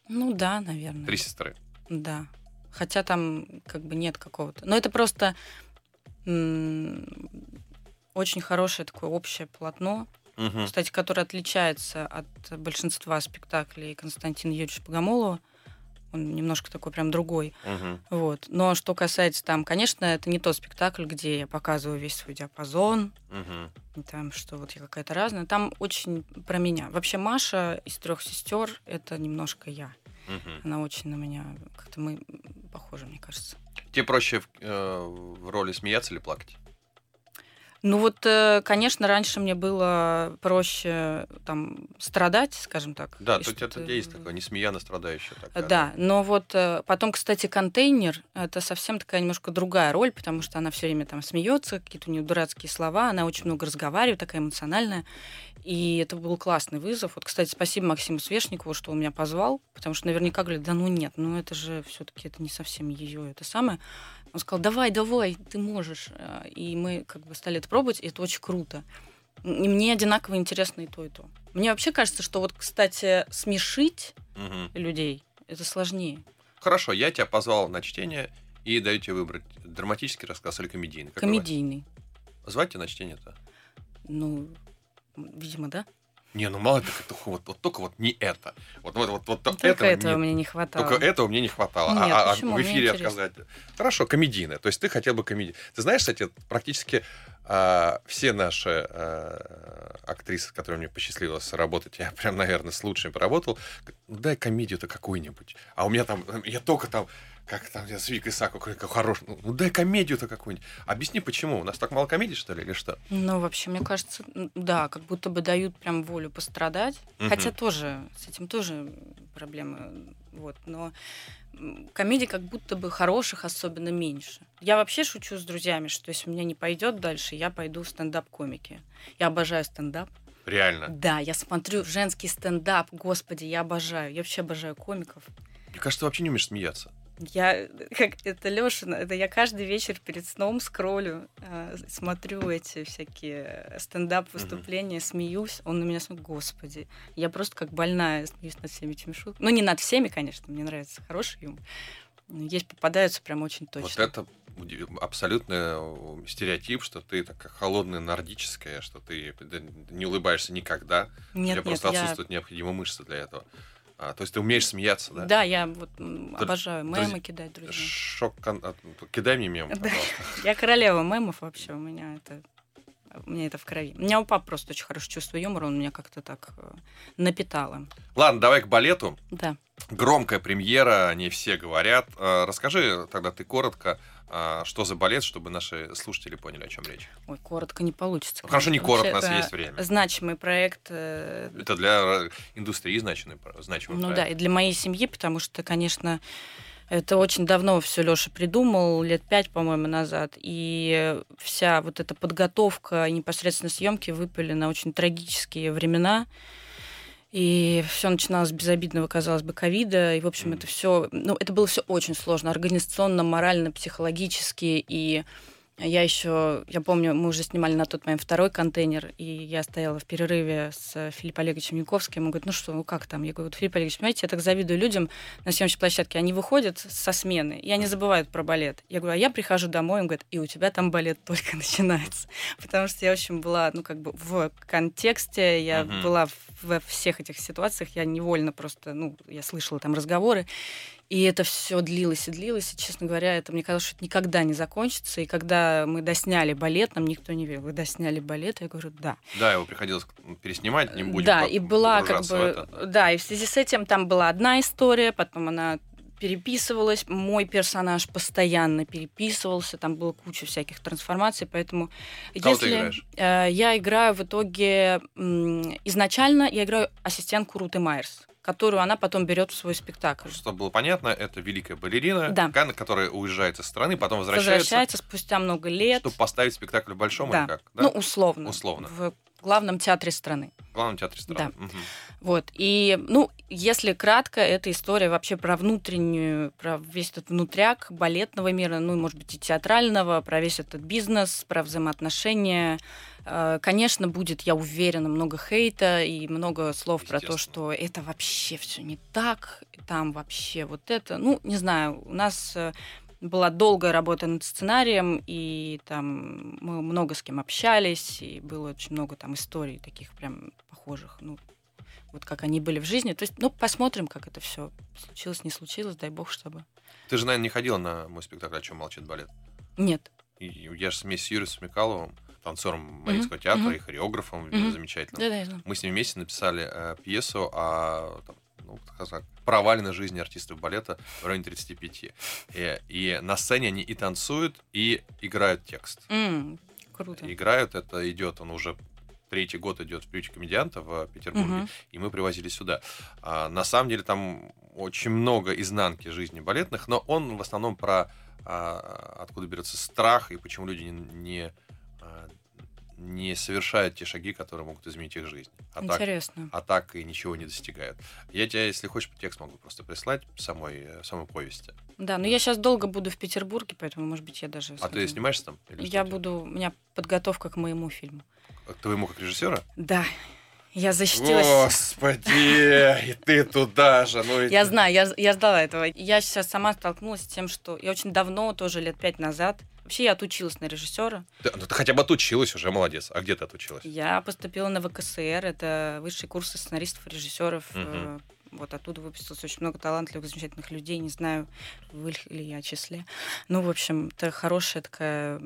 Ну, да, наверное. Три сестры? Да. Хотя там как бы нет какого-то... Но это просто м- очень хорошее такое общее полотно, Uh-huh. кстати, который отличается от большинства спектаклей Константина Юрьевича Богомолова. Он немножко такой прям другой. Uh-huh. Вот. Но что касается там, конечно, это не тот спектакль, где я показываю весь свой диапазон, uh-huh. там, что вот я какая-то разная. Там очень про меня. Вообще Маша из трех сестер — это немножко я. Uh-huh. Она очень на меня... Как-то мы похожи, мне кажется. Тебе проще э, в роли смеяться или плакать? Ну вот, конечно, раньше мне было проще там страдать, скажем так. Да, тут что-то... это есть такое, несмеяно страдающая такая. Да, но вот потом, кстати, контейнер — это совсем такая немножко другая роль, потому что она все время там смеется, какие-то у нее дурацкие слова, она очень много разговаривает, такая эмоциональная. И это был классный вызов. Вот, кстати, спасибо Максиму Свешникову, что он меня позвал, потому что наверняка говорит, да ну нет, ну это же все-таки это не совсем ее, это самое. Он сказал, давай, давай, ты можешь. И мы как бы стали это пробовать, и это очень круто. И мне одинаково интересно и то, и то. Мне вообще кажется, что вот, кстати, смешить угу. людей — это сложнее. Хорошо, я тебя позвал на чтение и даю тебе выбрать драматический рассказ или комедийный. Как комедийный. Бывает? Звать тебя на чтение-то? Ну... Видимо, да? Не, ну мало ли, вот, вот только вот не это. Вот, вот, вот, вот, только этого, этого мне не хватало. Только этого мне не хватало. Нет, а, а в эфире отказать. Хорошо, комедийное. То есть ты хотел бы комедийное. Ты знаешь, кстати, практически а, все наши а, актрисы, с которыми мне посчастливилось работать, я прям, наверное, с лучшими поработал, дай комедию-то какую-нибудь. А у меня там, я только там, как там, я с Викой Саку, хороший, ну дай комедию-то какую-нибудь. Объясни, почему? У нас так мало комедий, что ли, или что? Ну, вообще, мне кажется, да, как будто бы дают прям волю пострадать. Uh-huh. Хотя тоже, с этим тоже проблемы. Вот, но комедий как будто бы хороших особенно меньше. Я вообще шучу с друзьями, что если у меня не пойдет дальше, я пойду в стендап-комики. Я обожаю стендап. Реально? Да, я смотрю женский стендап, господи, я обожаю. Я вообще обожаю комиков. Мне кажется, ты вообще не умеешь смеяться. Я, как это Лёшина, это я каждый вечер перед сном скроллю, э, смотрю эти всякие стендап-выступления, mm-hmm. смеюсь, он на меня смотрит, господи, я просто как больная смеюсь над всеми этими шутками. Ну, не над всеми, конечно, мне нравится хороший юмор. Есть, попадаются прям очень точно. Вот это абсолютный стереотип, что ты такая холодная нордическая, что ты не улыбаешься никогда. Нет, у тебя просто нет, отсутствуют я... необходимые мышцы для этого. А, то есть ты умеешь смеяться, да? Да, я вот Др... обожаю мемы Друз... кидать, друзья. Шок... Кидай мне мемы, пожалуйста. Я королева мемов вообще, у меня это... У меня это в крови. У меня у папы просто очень хорошее чувство юмора, он меня как-то так напитало. Ладно, давай к балету. Да. Громкая премьера, о ней все говорят. Расскажи тогда ты коротко, что за балет, чтобы наши слушатели поняли, о чем речь. Ой, коротко не получится. Ну, хорошо, не коротко, у нас есть время. Значимый проект. Это для индустрии значимый, значимый ну, проект. Ну да, и для моей семьи, потому что, конечно... Это очень давно все Лёша придумал, лет пять, по-моему, назад. И вся вот эта подготовка и непосредственно съемки выпали на очень трагические времена. И все начиналось с безобидного, казалось бы, ковида. И, в общем, это все, ну, это было все очень сложно организационно, морально, психологически. И я еще, я помню, мы уже снимали на тот момент второй контейнер, и я стояла в перерыве с Филиппом Олеговичем Яковским. Он говорит, ну что, ну как там? Я говорю, вот, Филипп Олегович, понимаете, я так завидую людям на съемочной площадке. Они выходят со смены, и они забывают про балет. Я говорю, а я прихожу домой, он говорит, и у тебя там балет только начинается. Потому что я, в общем, была, ну, как бы в контексте, я uh-huh. была во всех этих ситуациях, я невольно просто, ну, я слышала там разговоры. И это все длилось и длилось, и, честно говоря, это мне казалось, что это никогда не закончится. И когда мы досняли балет, нам никто не верил. Вы досняли балет, я говорю, да. Да, его приходилось переснимать, не будем. Да, и была как бы, да, и в связи с этим там была одна история, потом она переписывалась, мой персонаж постоянно переписывался, там была куча всяких трансформаций, поэтому Кого если ты играешь? Я играю в итоге изначально я играю ассистентку Руты Майерс, которую она потом берет в свой спектакль. Чтобы было понятно, это великая балерина, да. которая уезжает из страны, потом возвращается. Возвращается спустя много лет. Чтобы поставить спектакль в большом да. или как? Да? Ну, условно. Условно. В главном театре страны. В главном театре страны. Да. Угу. Вот. И, ну, если кратко, это история вообще про внутреннюю, про весь этот внутряк балетного мира, ну, может быть, и театрального, про весь этот бизнес, про взаимоотношения. Конечно, будет, я уверена, много хейта и много слов про то, что это вообще все не так, там вообще вот это. Ну, не знаю, у нас была долгая работа над сценарием, и там мы много с кем общались, и было очень много там историй таких прям похожих, ну, вот как они были в жизни. То есть, ну, посмотрим, как это все случилось, не случилось, дай бог, чтобы... Ты же, наверное, не ходила на мой спектакль «О чем молчит балет»? Нет. И я же вместе с Юрием Смекаловым, танцором Мариинского mm-hmm. театра mm-hmm. и хореографом mm-hmm. замечательным. Mm-hmm. Мы с ним вместе написали э, пьесу о там, ну, так провальной жизни артистов балета в районе тридцати пяти. И, и на сцене они и танцуют, и играют текст. Mm, круто. Играют, это идет, он уже третий год идет в приюте комедианта в Петербурге, mm-hmm. и мы привозили сюда. А, на самом деле там очень много изнанки жизни балетных, но он в основном про а, откуда берется страх и почему люди не... не не совершают те шаги, которые могут изменить их жизнь. А Интересно. Так, а так и ничего не достигают. Я тебе, если хочешь, текст могу просто прислать самой, самой повести. Да, но я сейчас долго буду в Петербурге, поэтому, может быть, я даже... А ты снимаешься там? Или я буду... У меня подготовка к моему фильму. К твоему как режиссера? Да. Я защитилась. Господи, и ты туда же. Ну, я ты... знаю, я, я ждала этого. Я сейчас сама столкнулась с тем, что я очень давно, тоже лет пять назад, вообще я отучилась на режиссера. Да, ну ты хотя бы отучилась уже, молодец. А где ты отучилась? Я поступила на ВКСР, это высшие курсы сценаристов и режиссеров. Угу. Вот оттуда выпустилось очень много талантливых, замечательных людей. Не знаю, в их ли я числе. Ну, в общем, это хорошая такая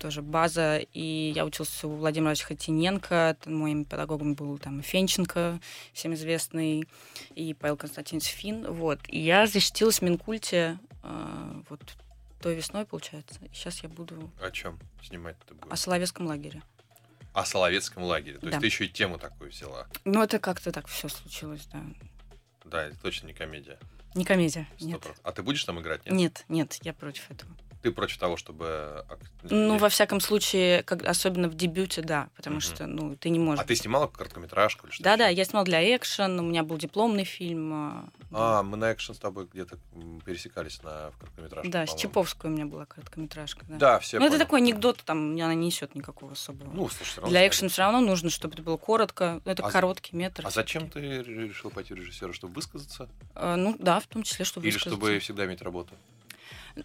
тоже база. И я училась у Владимира Ивановича Хотиненко. Моим педагогом был там Фенченко, всем известный, и Павел Константинович Фин. Вот. И я защитилась в Минкульте э, вот той весной, получается. И сейчас я буду... О чем снимать ты будешь? О Соловецком лагере. О Соловецком лагере. То да. есть ты еще и тему такую взяла. Ну, это как-то так все случилось, да. Да, это точно не комедия. Не комедия, сто процентов. Нет. А ты будешь там играть? Нет? нет, нет, я против этого. Ты против того, чтобы... Ну, во всяком случае, как, особенно в дебюте, да, потому mm-hmm. что, ну, ты не можешь... А ты снимала короткометражку или что-то? Да-да, я снимала для экшен, у меня был дипломный фильм, Да. А, мы на экшен с тобой где-то пересекались на, в короткометражке. Да, по-моему. С Чаповской у меня была короткометражка. Да, да все. Ну, это такой анекдот, там она не несет никакого особого. Ну, слушай, все равно. Для экшена все равно нужно, чтобы это было коротко. Это а короткий метр. А зачем ты решил пойти в режиссера, чтобы высказаться? А, ну да, в том числе, чтобы Или высказаться. Или чтобы всегда иметь работу?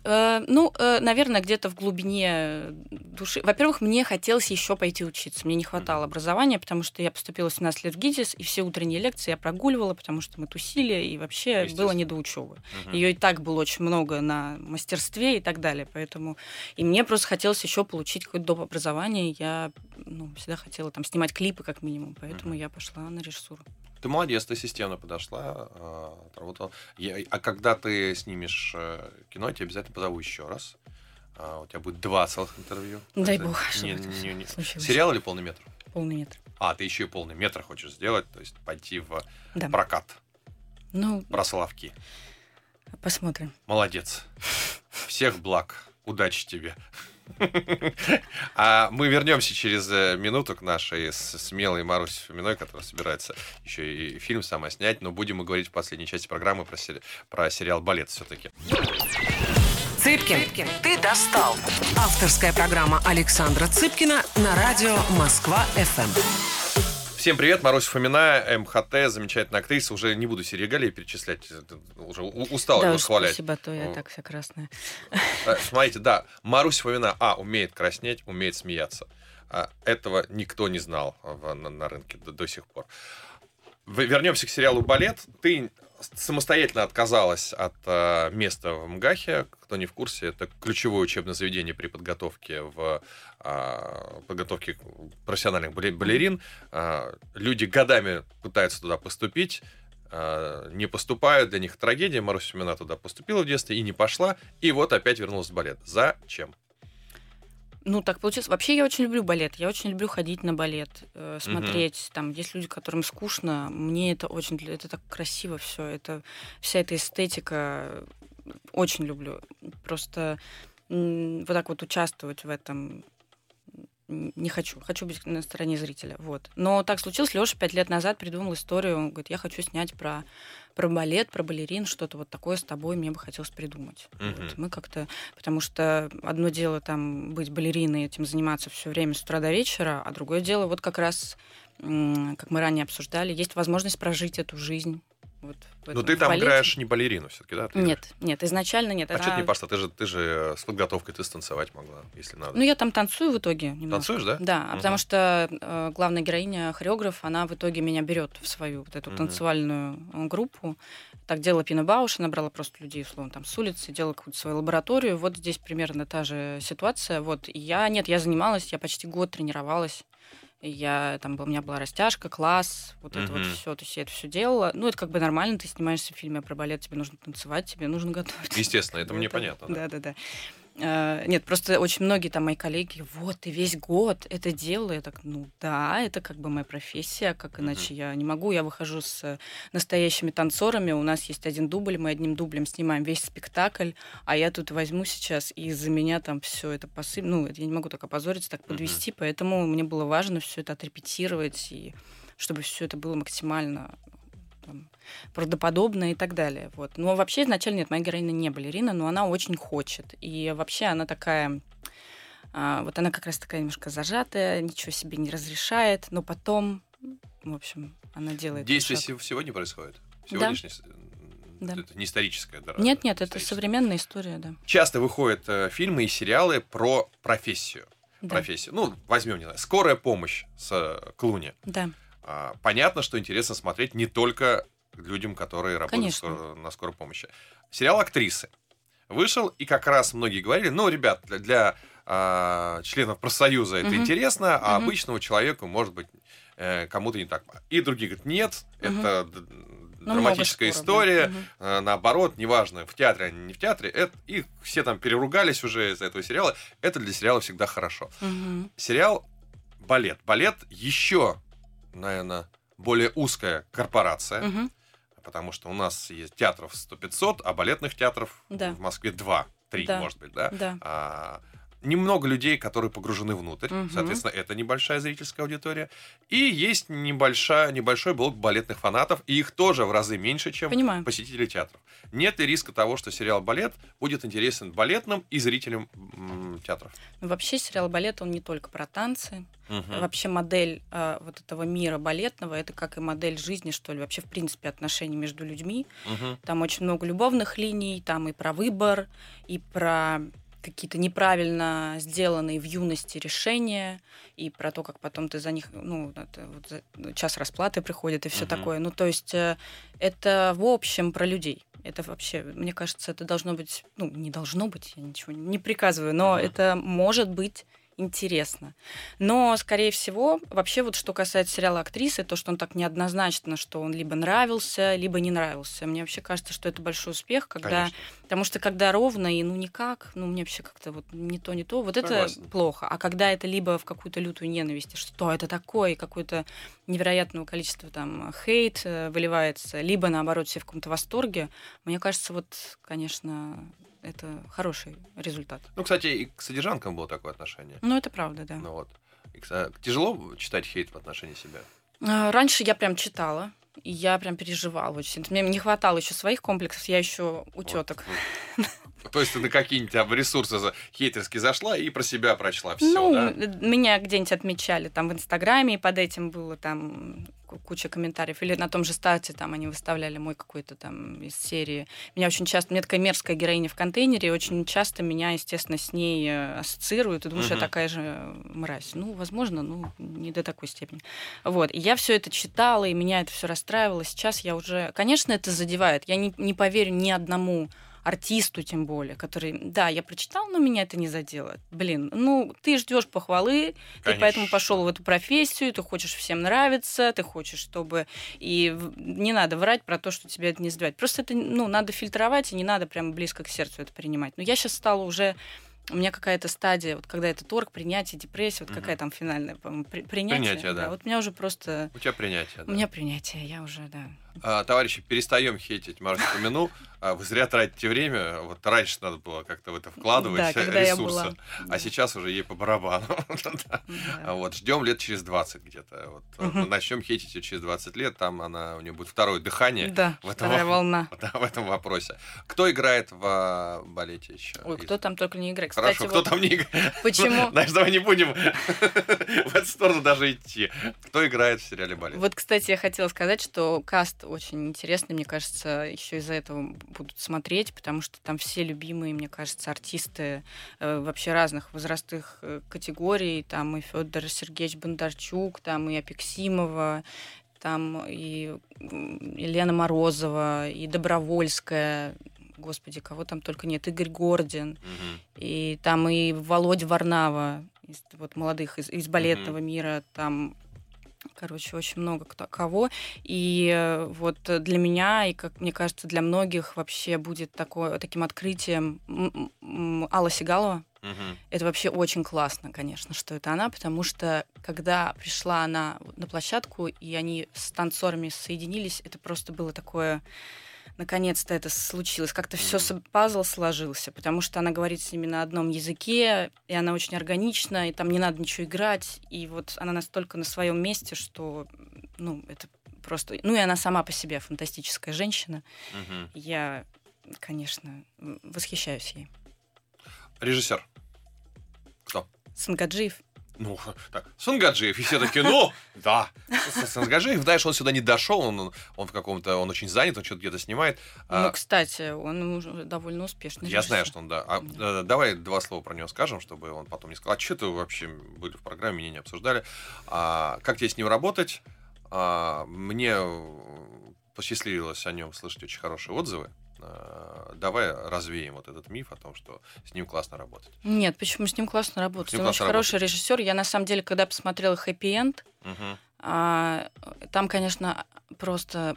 Ну, наверное, где-то в глубине души. Во-первых, мне хотелось еще пойти учиться. Мне не хватало mm-hmm. образования, потому что я поступила в семнадцать лет в ГИТИС, и все утренние лекции я прогуливала, потому что мы тусили, и вообще было не до учебы. Mm-hmm. Ее и так было очень много на мастерстве и так далее. Поэтому и мне просто хотелось еще получить какое-то доп. Образование. Я ну, всегда хотела там снимать клипы как минимум, поэтому mm-hmm. я пошла на режиссуру. Ты молодец, ты системно подошла, отработала. А когда ты снимешь кино, я тебя обязательно позову еще раз. У тебя будет два целых интервью. Дай бог, не, не, не. Сериал или полный метр? Полный метр. А, ты еще и полный метр хочешь сделать, то есть пойти в да. прокат. Ну, про Соловки. Посмотрим. Молодец. Всех благ. Удачи тебе. А мы вернемся через минуту к нашей смелой Марусе Фоминой, которая собирается еще и фильм сама снять, но будем мы говорить в последней части программы про, сери... про сериал «Балет» все-таки. Цыпкин, Цыпкин, ты достал. Авторская программа Александра Цыпкина на радио Москва-ФМ. Всем привет, Маруся Фомина, МХТ, замечательная актриса. Уже не буду все регалии перечислять, уже устала да, его схвалять. Спасибо, то я так вся красная. Смотрите, да, Маруся Фомина, а, умеет краснеть, умеет смеяться. Этого никто не знал в, на, на рынке до, до сих пор. Вернемся к сериалу «Балет». Ты самостоятельно отказалась от э, места в МГАХе. Кто не в курсе, это ключевое учебное заведение при подготовке, в, э, подготовке профессиональных балерин. Э, люди годами пытаются туда поступить, э, не поступают, для них трагедия. Маруся Фомина туда поступила в детстве и не пошла, и вот опять вернулась в балет. Зачем? Ну, так получилось. Вообще, я очень люблю балет. Я очень люблю ходить на балет, э, смотреть. Mm-hmm. Там есть люди, которым скучно. Мне это очень... Это так красиво все. Это вся эта эстетика. Очень люблю. Просто м- вот так вот участвовать в этом... Не хочу. Хочу быть на стороне зрителя. Вот. Но так случилось. Лёша пять лет назад придумал историю. Он говорит, я хочу снять про, про балет, про балерин, что-то вот такое с тобой мне бы хотелось придумать. Mm-hmm. Вот. Мы как-то... Потому что одно дело там быть балериной, этим заниматься все время с утра до вечера, а другое дело вот как раз, как мы ранее обсуждали, есть возможность прожить эту жизнь. Вот в этом. Но ты там балете играешь не балерину все-таки, да? Ты нет, играешь? Нет, изначально нет. А она... что ты не пошла? Ты же, ты же с подготовкой ты станцевать могла, если надо. Ну, я там танцую в итоге. Немножко. Танцуешь, да? Да, угу. Потому что э, главная героиня, хореограф, она в итоге меня берет в свою вот эту угу. танцевальную группу. Так делала Пина Бауш, она брала просто людей, условно, там, с улицы, делала какую-то свою лабораторию. Вот здесь примерно та же ситуация. Вот. И я, нет, я занималась, я почти год тренировалась. Я, там, у меня была растяжка, класс, вот mm-hmm. это вот все, то есть я это все делала. Ну, это как бы нормально, ты снимаешься в фильме про балет, тебе нужно танцевать, тебе нужно готовиться. Естественно, это мне понятно. Да-да-да. Нет, просто очень многие там мои коллеги, вот, ты весь год это делала. Я так, ну да, это как бы моя профессия, как иначе mm-hmm. я не могу. Я выхожу с настоящими танцорами, у нас есть один дубль, мы одним дублем снимаем весь спектакль, а я тут возьму сейчас, и за меня там все это посып... Ну, я не могу так опозориться, так подвести, mm-hmm. поэтому мне было важно все это отрепетировать, и чтобы все это было максимально... Там, правдоподобное и так далее. Вот. Но вообще изначально нет, моя героиня не балерина, но она очень хочет. И вообще она такая... А, вот она как раз такая немножко зажатая, ничего себе не разрешает, но потом, в общем, она делает... Действие сегодня происходит? Сегодняшний... Да. Это не историческая драма? Нет, нет, это современная история, да. Часто выходят э, фильмы и сериалы про профессию. Да. Профессию. Ну, возьмем, не знаю, «Скорая помощь» с э, Клуни. Да. Понятно, что интересно смотреть не только людям, которые работают скоро, на скорой помощи. Сериал «Актрисы» вышел, и как раз многие говорили, ну, ребят, для, для а, членов профсоюза это uh-huh. интересно, uh-huh. а обычному человеку, может быть, кому-то не так. И другие говорят, нет, uh-huh. это ну, драматическая скоро, история, да. uh-huh. наоборот, неважно, в театре, а не в театре. Это, и все там переругались уже из-за этого сериала. Это для сериала всегда хорошо. Uh-huh. Сериал «Балет». «Балет» еще... наверное, более узкая корпорация, угу. потому что у нас есть театров сто пятьсот, а балетных театров да. в Москве два-три, да. может быть, да? Да. А, немного людей, которые погружены внутрь. Угу. Соответственно, это небольшая зрительская аудитория. И есть небольшая, небольшой блок балетных фанатов, и их тоже в разы меньше, чем Понимаю. посетители театров. Нет и риска того, что сериал «Балет» будет интересен балетным и зрителям м- театров. Ну, вообще сериал «Балет», он не только про танцы. Угу. Вообще модель э, вот этого мира балетного, это как и модель жизни, что ли, вообще в принципе отношений между людьми. Угу. Там очень много любовных линий, там и про выбор, и про какие-то неправильно сделанные в юности решения, и про то, как потом ты за них, ну, это, вот, за, час расплаты приходит, и все угу. такое. Ну, то есть э, это в общем про людей. Это вообще, мне кажется, это должно быть, ну, не должно быть, я ничего не приказываю, но угу. это может быть интересно. Но, скорее всего, вообще вот что касается сериала «Актрисы», то, что он так неоднозначно, что он либо нравился, либо не нравился. Мне вообще кажется, что это большой успех, когда... Конечно. Потому что когда ровно и ну никак, ну мне вообще как-то вот не то, не то, вот Согласна. это плохо. А когда это либо в какую-то лютую ненависть, что это такое, какое-то невероятного количества там хейт выливается, либо наоборот все в каком-то восторге, мне кажется, вот, конечно... Это хороший результат. Ну, кстати, и к содержанкам было такое отношение. Ну, это правда, да. Ну, вот. И, а, тяжело читать хейт в отношении себя? А, раньше я прям читала, и я прям переживала очень. Мне не хватало еще своих комплексов, я еще у теток. То есть ты на какие-нибудь ресурсы хейтерские зашла и про себя прочла все, ну, да? Меня где-нибудь отмечали там в Инстаграме, и под этим было там куча комментариев. Или на том же старте там они выставляли мой какой-то там из серии. Меня очень часто... У меня такая мерзкая героиня в контейнере, и очень часто меня, естественно, с ней ассоциируют. И думаю, угу. что я такая же мразь. Ну, возможно, ну, не до такой степени. Вот. И я все это читала, и меня это все расстраивало. Сейчас я уже... Конечно, это задевает. Я не, не поверю ни одному... артисту, тем более, который, да, я прочитал, но меня это не задело. Блин, ну, ты ждешь похвалы, Конечно. ты поэтому пошел в эту профессию, ты хочешь всем нравиться, ты хочешь, чтобы... И не надо врать про то, что тебе это не задевает. Просто это, ну, надо фильтровать, и не надо прям близко к сердцу это принимать. Но я сейчас стала уже... У меня какая-то стадия, вот когда это торг, принятие, депрессия, вот угу. какая там финальная, по-моему, при, принятие. Принятие, да. да. Вот у меня уже просто... У тебя принятие, да. У меня принятие, я уже, да. А, товарищи, перестаем хейтить Марусю Фомину. Вы зря тратите время. Вот раньше надо было как-то в это вкладывать да, ресурсы. А да. сейчас уже ей по барабану. да. Вот, ждем лет через двадцать где-то. Вот, угу. Начнем хейтить ее через двадцать лет. Там она, у нее будет второе дыхание. Да, в этом, вторая волна. Да, в этом вопросе. Кто играет в балете еще? Ой, кто там только не играет. Хорошо, Кстати, кто вот... там не играет? Почему? Значит, давай не будем в эту сторону даже идти. Кто играет в сериале «Балет»? Вот, кстати, я хотела сказать, что каст очень интересный. Мне кажется, еще из-за этого будут смотреть, потому что там все любимые, мне кажется, артисты э, вообще разных возрастных э, категорий. Там и Федор Сергеевич Бондарчук, там и Апексимова, там и Елена Морозова, и Добровольская. Господи, кого там только нет. Игорь Гордин. Угу. И там и Володя Варнава, из, вот, молодых из, из балетного угу. мира. Там, короче, очень много кто, кого. И вот для меня, и, как мне кажется, для многих вообще будет такое, таким открытием м- м- Алла Сигалова. Угу. Это вообще очень классно, конечно, что это она, потому что когда пришла она на площадку, и они с танцорами соединились, это просто было такое... Наконец-то это случилось. Как-то все пазл сложился, потому что она говорит с ними на одном языке, и она очень органична, и там не надо ничего играть. И вот она настолько на своем месте, что, ну, это просто... Ну, и она сама по себе фантастическая женщина. Угу. Я, конечно, восхищаюсь ей. Режиссер. Кто? Сангаджиев. Ну, так, Сангаджиев, и все такие, ну, да, Сангаджиев, дальше он сюда не дошел, он, он в каком-то, он очень занят, он что-то где-то снимает. Ну, кстати, он уже довольно успешный. Я режиссер. Знаю, что он, да. А, да. Давай два слова про него скажем, чтобы он потом не сказал, а что-то вообще были в программе, меня не обсуждали. А, как тебе с ним работать? А, мне посчастливилось о нем слышать очень хорошие отзывы. Давай развеем вот этот миф о том, что с ним классно работать. Нет, почему с ним классно работать? Ним Он классно очень работать. Хороший режиссер. Я на самом деле, когда посмотрела «Хэппи-энд», угу. а, там, конечно, просто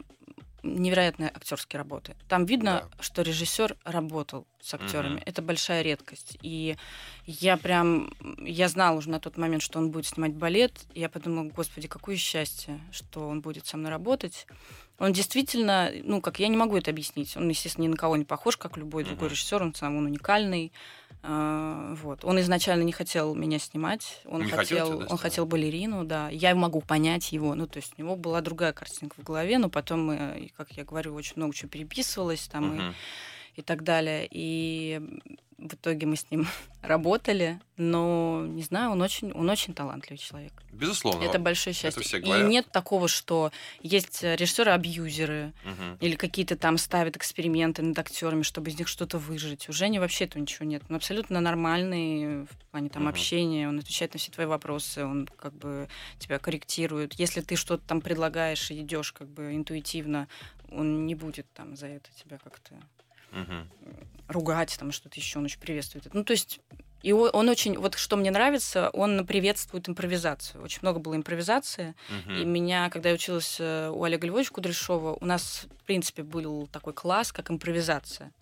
невероятные актерские работы. Там видно, да. что режиссер работал с актерами. Угу. Это большая редкость. И я прям, я знала уже на тот момент, что он будет снимать балет. И я подумала, господи, какое счастье, что он будет со мной работать. Он действительно, ну, как я не могу это объяснить. Он, естественно, ни на кого не похож, как любой другой uh-huh. режиссер. Он сам он уникальный. Вот. Он изначально не хотел меня снимать, он, хотел, хотел, он хотел балерину, да. Я могу понять его, ну, то есть у него была другая картинка в голове, но потом, мы, как я говорю, очень много чего переписывалось там uh-huh. и, и так далее. И в итоге мы с ним работали, но, не знаю, он очень, он очень талантливый человек. Безусловно. Это большое счастье. Это и нет такого, что есть режиссеры-абьюзеры угу. или какие-то там ставят эксперименты над актерами, чтобы из них что-то выжить. У Жени вообще этого ничего нет. Он абсолютно нормальный в плане там, угу. общения, он отвечает на все твои вопросы, он как бы тебя корректирует. Если ты что-то там предлагаешь и идешь как бы интуитивно, он не будет там за это тебя как-то... Угу. ругать, там что-то еще, он очень приветствует это. Ну, то есть, и он, он очень, вот что мне нравится, он приветствует импровизацию. Очень много было импровизации. Угу. И меня, когда я училась у Олега Львовича Кудряшова, у нас, в принципе, был такой класс, как импровизация.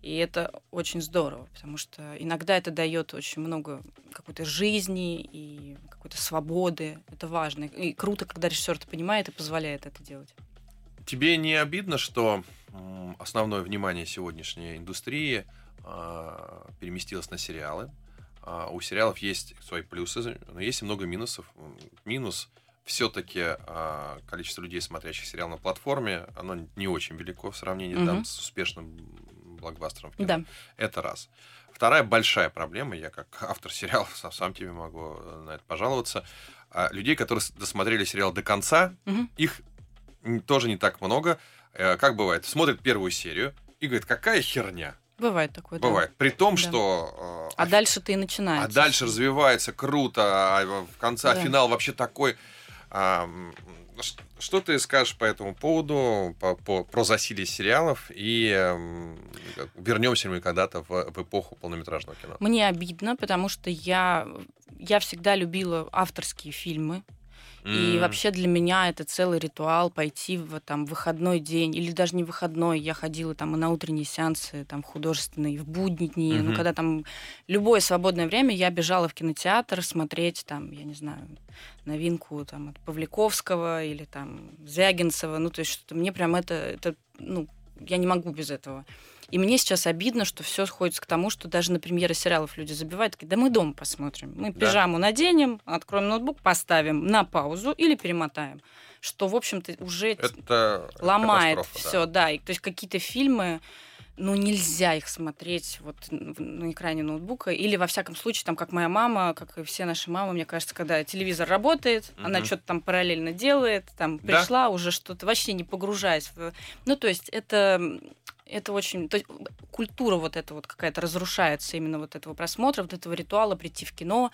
И это очень здорово, потому что иногда это дает очень много какой-то жизни и какой-то свободы. Это важно. И круто, когда режиссер это понимает и позволяет это делать. Тебе не обидно, что... Основное внимание сегодняшней индустрии э, переместилось на сериалы. Э, у сериалов есть свои плюсы, но есть и много минусов. Минус все-таки э, количество людей, смотрящих сериал на платформе, оно не очень велико в сравнении угу. там, с успешным блокбастером в кино. Да. Это раз. Вторая большая проблема, я как автор сериалов сам, сам тебе могу на это пожаловаться, э, людей, которые досмотрели сериал до конца, угу. их тоже не так много. Как бывает, смотрит первую серию и говорит, какая херня. Бывает такое. Бывает. Да. При том, да. что... Э, а оф... дальше ты и начинаешь. А дальше развивается круто, а в конце да. финал вообще такой. Э, что ты скажешь по этому поводу, по, по, про засилие сериалов, и э, вернемся мы когда-то в, в эпоху полнометражного кино? Мне обидно, потому что я, я всегда любила авторские фильмы. И вообще для меня это целый ритуал пойти в там, выходной день, или даже не выходной, я ходила там, и на утренние сеансы там, художественные, в будние дни, mm-hmm. ну, когда там любое свободное время я бежала в кинотеатр смотреть, там, я не знаю, новинку там, от Павликовского или там, Звягинцева, ну то есть что-то мне прям это, это ну, я не могу без этого. И мне сейчас обидно, что все сходится к тому, что даже на премьеры сериалов люди забивают, такие, да мы дома посмотрим, мы пижаму да. наденем, откроем ноутбук, поставим на паузу или перемотаем, что, в общем-то, уже это ломает все, да. да. И, то есть какие-то фильмы, ну, нельзя их смотреть вот на экране ноутбука, или, во всяком случае, там, как моя мама, как и все наши мамы, мне кажется, когда телевизор работает, угу. она что-то там параллельно делает, там, пришла да. уже что-то, вообще не погружаясь в... Ну, то есть это... Это очень... То есть культура вот эта вот какая-то разрушается именно вот этого просмотра, вот этого ритуала прийти в кино,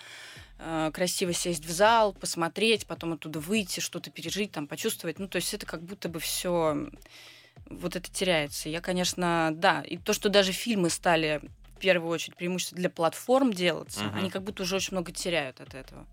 э, красиво сесть в зал, посмотреть, потом оттуда выйти, что-то пережить, там, почувствовать. Ну, то есть это как будто бы все вот это теряется. Я, конечно, да. И то, что даже фильмы стали в первую очередь преимущественно для платформ делаться, угу. они как будто уже очень много теряют от этого.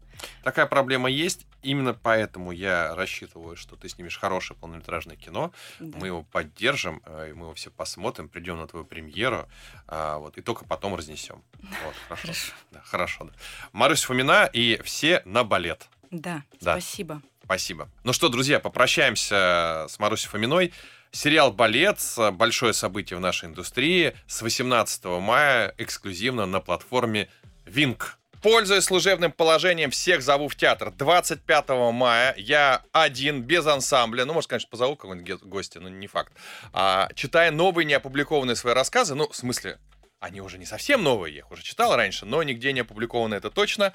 Такая проблема есть. Именно поэтому я рассчитываю, что ты снимешь хорошее полнометражное кино. Да. Мы его поддержим, мы его все посмотрим, придем на твою премьеру, вот, и только потом разнесем. Вот, хорошо. Хорошо. Да, хорошо да. Маруся Фомина и все на балет. Да, да, спасибо. Спасибо. Ну что, друзья, попрощаемся с Марусей Фоминой. Сериал «Балет» — большое событие в нашей индустрии. С восемнадцатого мая эксклюзивно на платформе «Винк». Пользуясь служебным положением, всех зову в театр. двадцать пятого мая я один, без ансамбля. Ну, может, конечно, позову какого-нибудь гостя, но не факт. А, читая новые неопубликованные свои рассказы, ну, в смысле, они уже не совсем новые, я их уже читал раньше, но нигде не опубликованы, это точно.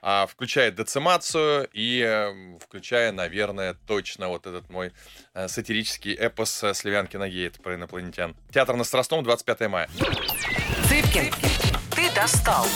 А, включая «Децимацию» и э, включая, наверное, точно вот этот мой э, сатирический эпос «Сливянкина гейт» про инопланетян. Театр на Страстном, двадцать пятого мая. Цыпкин, ты достал.